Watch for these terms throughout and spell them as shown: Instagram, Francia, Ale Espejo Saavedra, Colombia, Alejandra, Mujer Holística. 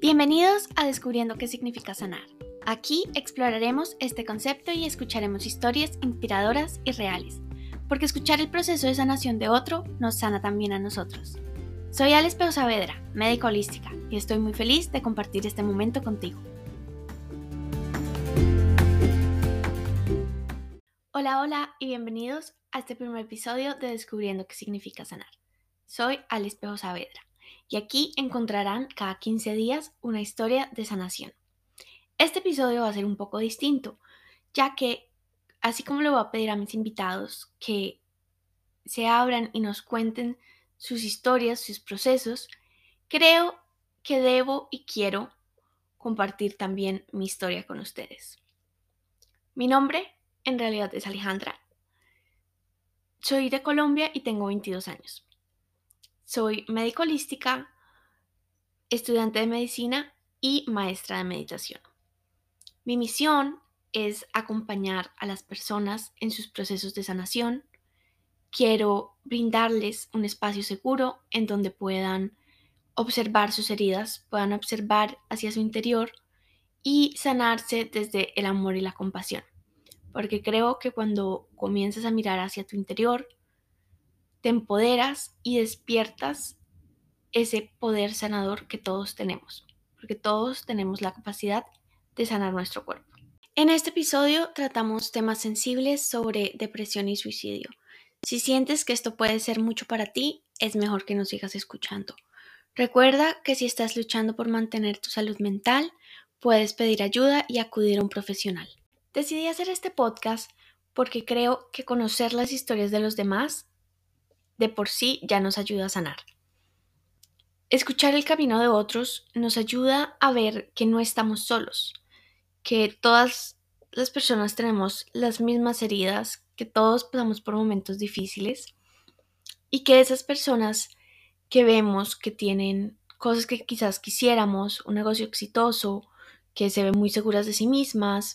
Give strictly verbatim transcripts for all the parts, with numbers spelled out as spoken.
Bienvenidos a Descubriendo qué significa sanar. Aquí exploraremos este concepto y escucharemos historias inspiradoras y reales, porque escuchar el proceso de sanación de otro nos sana también a nosotros. Soy Ale Espejo Saavedra, médica holística, y estoy muy feliz de compartir este momento contigo. Hola, hola y bienvenidos a este primer episodio de Descubriendo qué significa sanar. Soy Ale Espejo Saavedra y aquí encontrarán cada quince días una historia de sanación. Este episodio va a ser un poco distinto, ya que así como le voy a pedir a mis invitados que se abran y nos cuenten sus historias, sus procesos, creo que debo y quiero compartir también mi historia con ustedes. Mi nombre en realidad es Alejandra. Soy de Colombia y tengo veintidós años. Soy médico holística, estudiante de medicina y maestra de meditación. Mi misión es acompañar a las personas en sus procesos de sanación. Quiero brindarles un espacio seguro en donde puedan observar sus heridas, puedan observar hacia su interior y sanarse desde el amor y la compasión. Porque creo que cuando comienzas a mirar hacia tu interior, te empoderas y despiertas ese poder sanador que todos tenemos. Porque todos tenemos la capacidad de sanar nuestro cuerpo. En este episodio tratamos temas sensibles sobre depresión y suicidio. Si sientes que esto puede ser mucho para ti, es mejor que nos sigas escuchando. Recuerda que si estás luchando por mantener tu salud mental, puedes pedir ayuda y acudir a un profesional. Decidí hacer este podcast porque creo que conocer las historias de los demás de por sí ya nos ayuda a sanar. Escuchar el camino de otros nos ayuda a ver que no estamos solos, que todas las personas tenemos las mismas heridas, que todos pasamos por momentos difíciles y que esas personas que vemos que tienen cosas que quizás quisiéramos, un negocio exitoso, que se ven muy seguras de sí mismas,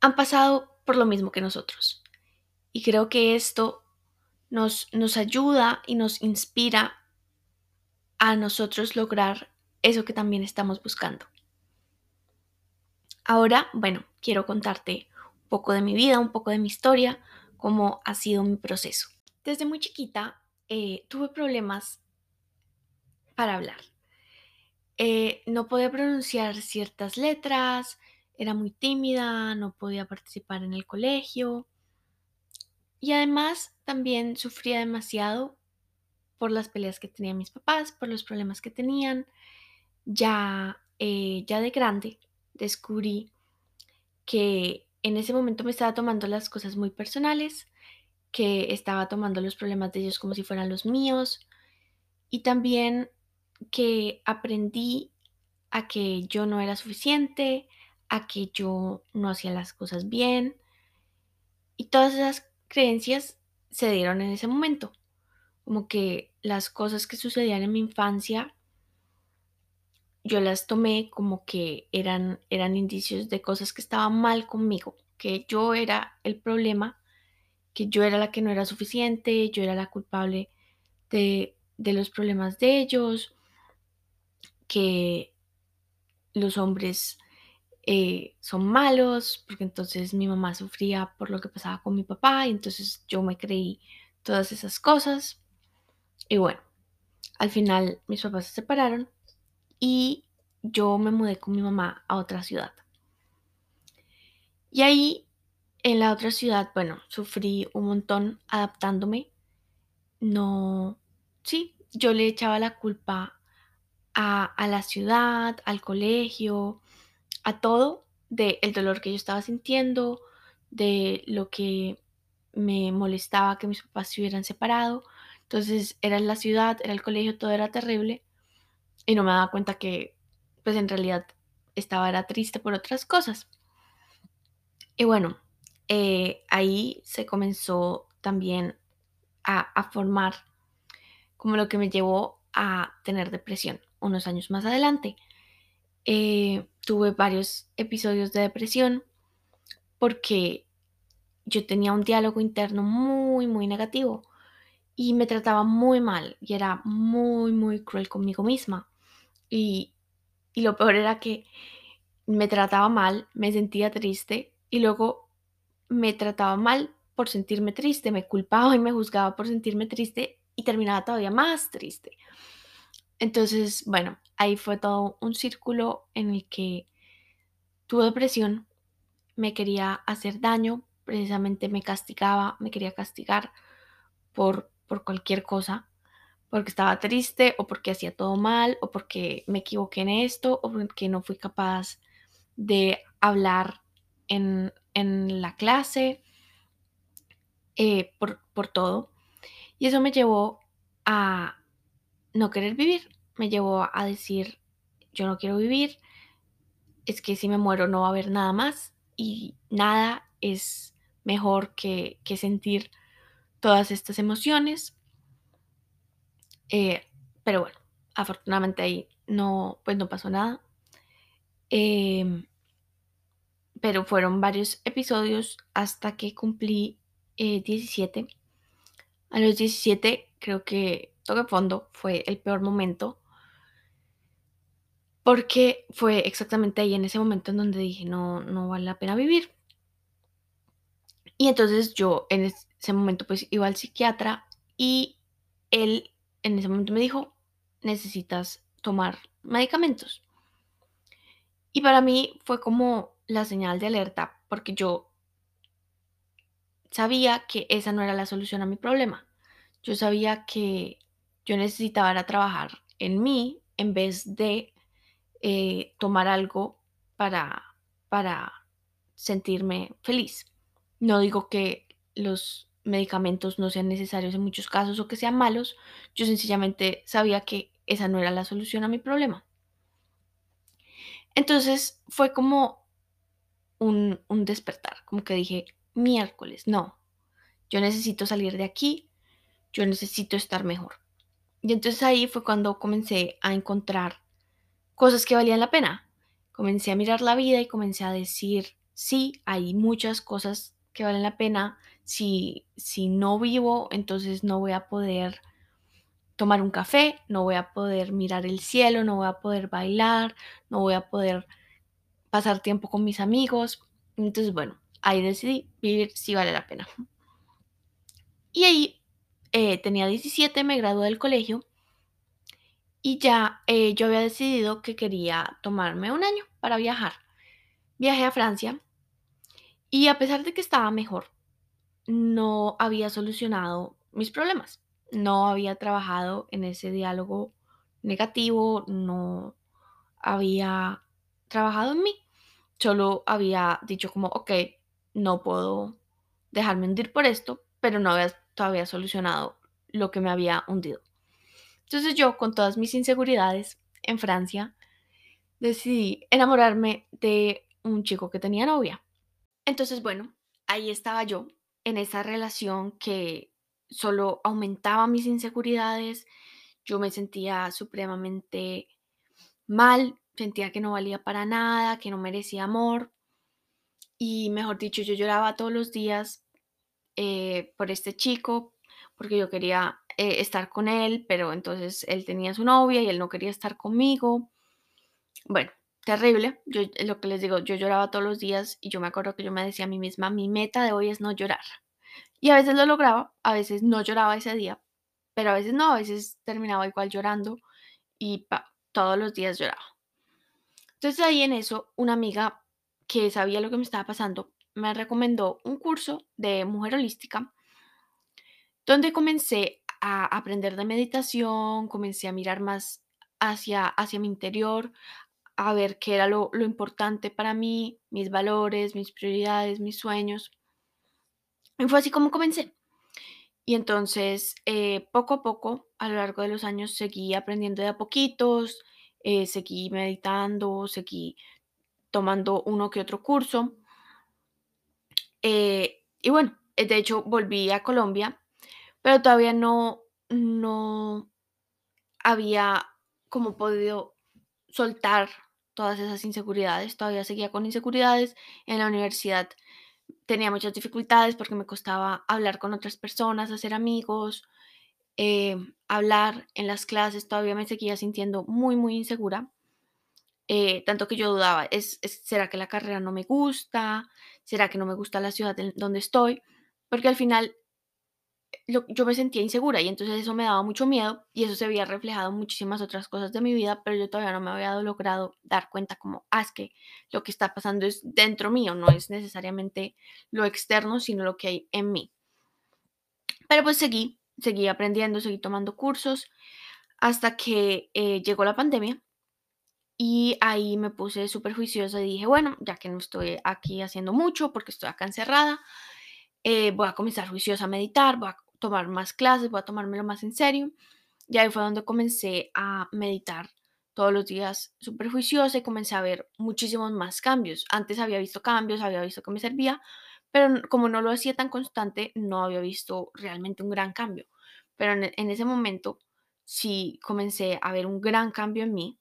han pasado por lo mismo que nosotros. Y creo que esto nos, nos ayuda y nos inspira a nosotros lograr eso que también estamos buscando. Ahora, bueno, quiero contarte un poco de mi vida, un poco de mi historia, cómo ha sido mi proceso. Desde muy chiquita eh, tuve problemas para hablar. Eh, no podía pronunciar ciertas letras. Era muy tímida, no podía participar en el colegio y además también sufría demasiado por las peleas que tenían mis papás, por los problemas que tenían. Ya, eh, ya de grande descubrí que en ese momento me estaba tomando las cosas muy personales, que estaba tomando los problemas de ellos como si fueran los míos y también que aprendí a que yo no era suficiente, a que yo no hacía las cosas bien y todas esas creencias se dieron en ese momento, como que las cosas que sucedían en mi infancia yo las tomé como que eran, eran indicios de cosas que estaban mal conmigo, que yo era el problema, que yo era la que no era suficiente, yo era la culpable de, de los problemas de ellos, que los hombres Eh, son malos, porque entonces mi mamá sufría por lo que pasaba con mi papá y entonces yo me creí todas esas cosas y bueno, al final mis papás se separaron y yo me mudé con mi mamá a otra ciudad y ahí en la otra ciudad, bueno, sufrí un montón adaptándome. No, sí, yo le echaba la culpa a, a la ciudad, al colegio, a todo, del dolor que yo estaba sintiendo, de lo que me molestaba que mis papás se hubieran separado. Entonces era en la ciudad, era el colegio, todo era terrible y no me daba cuenta que pues en realidad estaba era triste por otras cosas. Y bueno, eh, ahí se comenzó también a, a formar como lo que me llevó a tener depresión unos años más adelante. Eh, tuve varios episodios de depresión porque yo tenía un diálogo interno muy, muy negativo y me trataba muy mal y era muy, muy cruel conmigo misma. Y Y lo peor era que me trataba mal, me sentía triste y luego me trataba mal por sentirme triste, me culpaba y me juzgaba por sentirme triste y terminaba todavía más triste. Entonces, bueno, ahí fue todo un círculo en el que tuve depresión, me quería hacer daño, precisamente me castigaba, me quería castigar por, por cualquier cosa, porque estaba triste o porque hacía todo mal o porque me equivoqué en esto o porque no fui capaz de hablar en, en la clase, eh, por, por todo. Y eso me llevó a no querer vivir, me llevó a decir, yo no quiero vivir, es que si me muero no va a haber nada más y nada es mejor que, que sentir todas estas emociones. Eh, pero bueno, afortunadamente ahí no, pues no pasó nada. Eh, pero fueron varios episodios hasta que cumplí eh, diecisiete. A los diecisiete creo que toque fondo, fue el peor momento porque fue exactamente ahí en ese momento en donde dije no, no vale la pena vivir. Y entonces yo en ese momento pues iba al psiquiatra y él en ese momento me dijo necesitas tomar medicamentos. Y para mí fue como la señal de alerta porque yo sabía que esa no era la solución a mi problema. Yo sabía que yo necesitaba era trabajar en mí en vez de eh, tomar algo para, para sentirme feliz. No digo que los medicamentos no sean necesarios en muchos casos o que sean malos. Yo sencillamente sabía que esa no era la solución a mi problema. Entonces fue como un, un despertar, como que dije, miércoles, no, yo necesito salir de aquí, yo necesito estar mejor. Y entonces ahí fue cuando comencé a encontrar cosas que valían la pena. Comencé a mirar la vida y comencé a decir, sí, hay muchas cosas que valen la pena. Si, si no vivo, entonces no voy a poder tomar un café, no voy a poder mirar el cielo, no voy a poder bailar, no voy a poder pasar tiempo con mis amigos. Entonces, bueno, ahí decidí vivir si vale la pena. Y ahí Eh, tenía diecisiete, me gradué del colegio y ya eh, yo había decidido que quería tomarme un año para viajar. Viajé a Francia y a pesar de que estaba mejor, no había solucionado mis problemas. No había trabajado en ese diálogo negativo, no había trabajado en mí. Solo había dicho como, ok, no puedo dejarme hundir por esto, pero no había todavía solucionado lo que me había hundido. Entonces yo, con todas mis inseguridades en Francia, decidí enamorarme de un chico que tenía novia. Entonces, bueno, ahí estaba yo, en esa relación que solo aumentaba mis inseguridades. Yo me sentía supremamente mal, sentía que no valía para nada, que no merecía amor. Y mejor dicho, yo lloraba todos los días Eh, por este chico, porque yo quería eh, estar con él, pero entonces él tenía su novia y él no quería estar conmigo. Bueno, terrible. Yo, lo que les digo, yo lloraba todos los días y yo me acuerdo que yo me decía a mí misma, mi meta de hoy es no llorar. Y a veces lo lograba, a veces no lloraba ese día, pero a veces no, a veces terminaba igual llorando y pa, todos los días lloraba. Entonces ahí en eso, una amiga que sabía lo que me estaba pasando, me recomendó un curso de Mujer Holística donde comencé a aprender de meditación, comencé a mirar más hacia, hacia mi interior, a ver qué era lo, lo importante para mí, mis valores, mis prioridades, mis sueños. Y fue así como comencé. Y entonces, eh, poco a poco, a lo largo de los años, seguí aprendiendo de a poquitos, eh, seguí meditando, seguí tomando uno que otro curso. Eh, y bueno, de hecho volví a Colombia, pero todavía no, no había como podido soltar todas esas inseguridades, todavía seguía con inseguridades. En la universidad tenía muchas dificultades porque me costaba hablar con otras personas, hacer amigos, eh, hablar en las clases, todavía me seguía sintiendo muy, muy insegura. eh, tanto que yo dudaba, es, es, ¿será que la carrera no me gusta? ¿Será que no me gusta la ciudad donde estoy? Porque al final lo, yo me sentía insegura y entonces eso me daba mucho miedo y eso se había reflejado en muchísimas otras cosas de mi vida, pero yo todavía no me había logrado dar cuenta como, ah, es que lo que está pasando es dentro mío, no es necesariamente lo externo, sino lo que hay en mí. Pero pues seguí, seguí aprendiendo, seguí tomando cursos hasta que eh, llegó la pandemia y ahí me puse súper juiciosa y dije, bueno, ya que no estoy aquí haciendo mucho porque estoy acá encerrada, eh, voy a comenzar juiciosa a meditar, voy a tomar más clases, voy a tomármelo más en serio. Y ahí fue donde comencé a meditar todos los días súper juiciosa y comencé a ver muchísimos más cambios. Antes había visto cambios, había visto que me servía, pero como no lo hacía tan constante, no había visto realmente un gran cambio. Pero en, en ese momento sí comencé a ver un gran cambio en mí.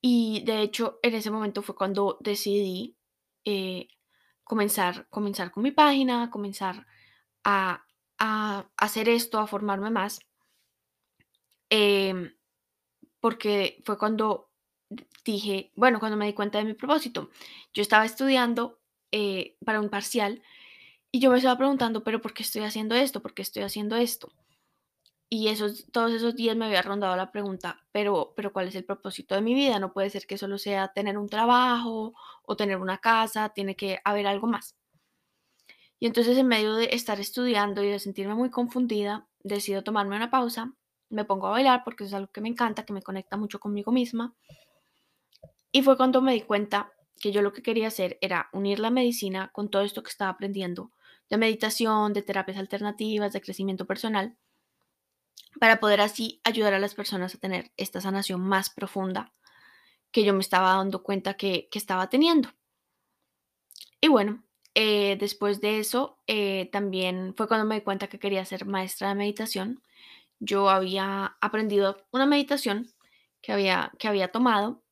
Y de hecho, en ese momento fue cuando decidí eh, comenzar, comenzar con mi página, comenzar a, a hacer esto, a formarme más. Eh, porque fue cuando dije, bueno, cuando me di cuenta de mi propósito. Yo estaba estudiando Eh, para un parcial y yo me estaba preguntando, pero ¿por qué estoy haciendo esto? ¿Por qué estoy haciendo esto? Y esos, todos esos días me había rondado la pregunta, pero, pero ¿cuál es el propósito de mi vida? No puede ser que solo sea tener un trabajo o tener una casa, tiene que haber algo más. Y entonces en medio de estar estudiando y de sentirme muy confundida, decido tomarme una pausa, me pongo a bailar porque eso es algo que me encanta, que me conecta mucho conmigo misma. Y fue cuando me di cuenta que yo lo que quería hacer era unir la medicina con todo esto que estaba aprendiendo de meditación, de terapias alternativas, de crecimiento personal, para poder así ayudar a las personas a tener esta sanación más profunda que yo me estaba dando cuenta que, que estaba teniendo. Y bueno, eh, después de eso eh, también fue cuando me di cuenta que quería ser maestra de meditación. Yo había aprendido una meditación que había, que había tomado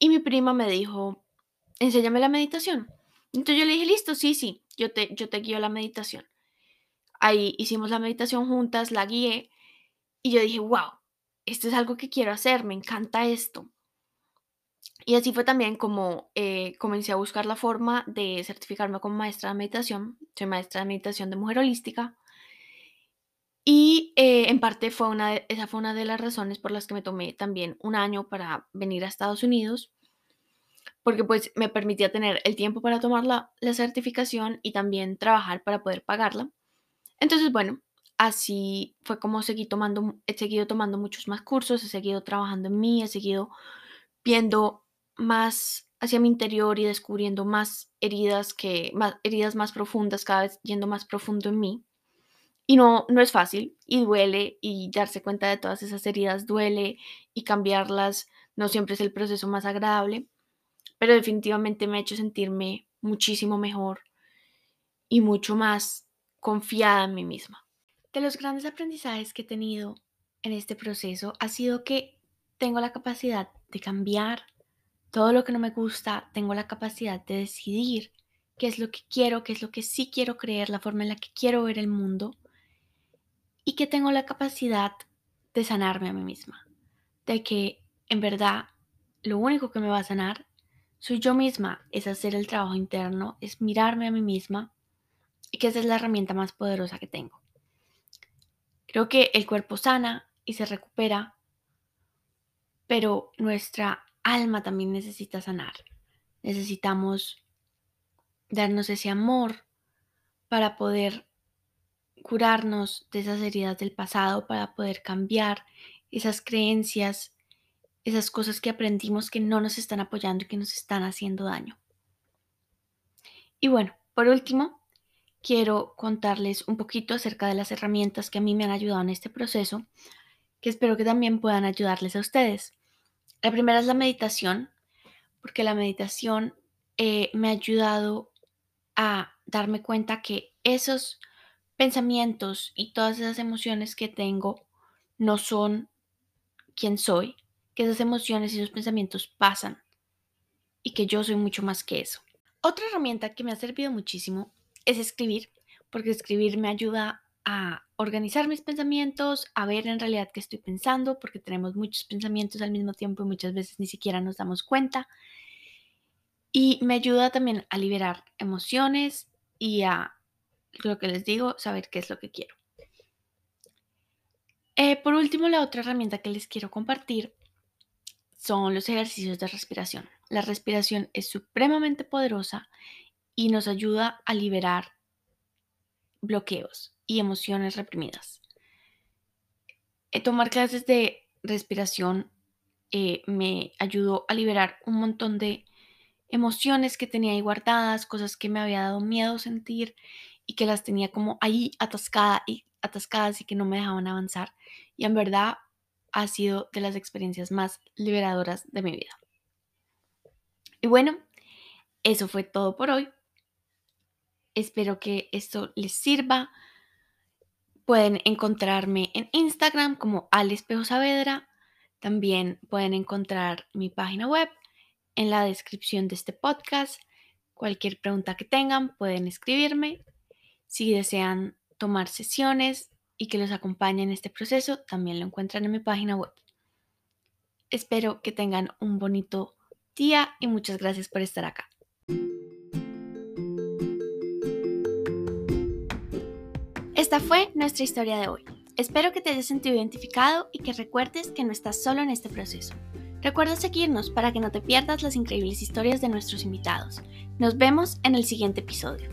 y mi prima me dijo, enséñame la meditación. Entonces yo le dije, listo, sí, sí, yo te, yo te guío la meditación. Ahí hicimos la meditación juntas, la guié, y yo dije, wow, esto es algo que quiero hacer, me encanta esto. Y así fue también como eh, comencé a buscar la forma de certificarme como maestra de meditación. Soy maestra de meditación de Mujer Holística. Y eh, en parte fue una de, esa fue una de las razones por las que me tomé también un año para venir a Estados Unidos, porque pues me permitía tener el tiempo para tomar la, la certificación y también trabajar para poder pagarla. Entonces, bueno, así fue como seguí tomando, he seguido tomando muchos más cursos, he seguido trabajando en mí, he seguido viendo más hacia mi interior y descubriendo más heridas, que, más, heridas más profundas, cada vez yendo más profundo en mí. Y no, no es fácil y duele y darse cuenta de todas esas heridas duele y cambiarlas no siempre es el proceso más agradable. Pero definitivamente me ha hecho sentirme muchísimo mejor y mucho más confiada en mí misma. De los grandes aprendizajes que he tenido en este proceso ha sido que tengo la capacidad de cambiar todo lo que no me gusta, tengo la capacidad de decidir qué es lo que quiero, qué es lo que sí quiero creer, la forma en la que quiero ver el mundo y que tengo la capacidad de sanarme a mí misma, de que en verdad lo único que me va a sanar soy yo misma, es hacer el trabajo interno, es mirarme a mí misma y que esa es la herramienta más poderosa que tengo. Creo que el cuerpo sana y se recupera, pero nuestra alma también necesita sanar. Necesitamos darnos ese amor para poder curarnos de esas heridas del pasado, para poder cambiar esas creencias, esas cosas que aprendimos que no nos están apoyando y que nos están haciendo daño. Y bueno, por último, quiero contarles un poquito acerca de las herramientas que a mí me han ayudado en este proceso, que espero que también puedan ayudarles a ustedes. La primera es la meditación, porque la meditación eh, me ha ayudado a darme cuenta que esos pensamientos y todas esas emociones que tengo no son quien soy, que esas emociones y esos pensamientos pasan y que yo soy mucho más que eso. Otra herramienta que me ha servido muchísimo es escribir, porque escribir me ayuda a organizar mis pensamientos, a ver en realidad qué estoy pensando, porque tenemos muchos pensamientos al mismo tiempo y muchas veces ni siquiera nos damos cuenta. Y me ayuda también a liberar emociones y a, lo que les digo, saber qué es lo que quiero. Eh, por último, la otra herramienta que les quiero compartir son los ejercicios de respiración. La respiración es supremamente poderosa y nos ayuda a liberar bloqueos y emociones reprimidas. Eh, tomar clases de respiración eh, me ayudó a liberar un montón de emociones que tenía ahí guardadas, cosas que me había dado miedo sentir y que las tenía como ahí atascada y atascadas y que no me dejaban avanzar, y en verdad ha sido de las experiencias más liberadoras de mi vida. Y bueno, eso fue todo por hoy. Espero que esto les sirva. Pueden encontrarme en Instagram como Ale Espejo Saavedra. También pueden encontrar mi página web en la descripción de este podcast. Cualquier pregunta que tengan pueden escribirme. Si desean tomar sesiones y que los acompañe en este proceso, también lo encuentran en mi página web. Espero que tengan un bonito día y muchas gracias por estar acá. Esta fue nuestra historia de hoy. Espero que te hayas sentido identificado y que recuerdes que no estás solo en este proceso. Recuerda seguirnos para que no te pierdas las increíbles historias de nuestros invitados. Nos vemos en el siguiente episodio.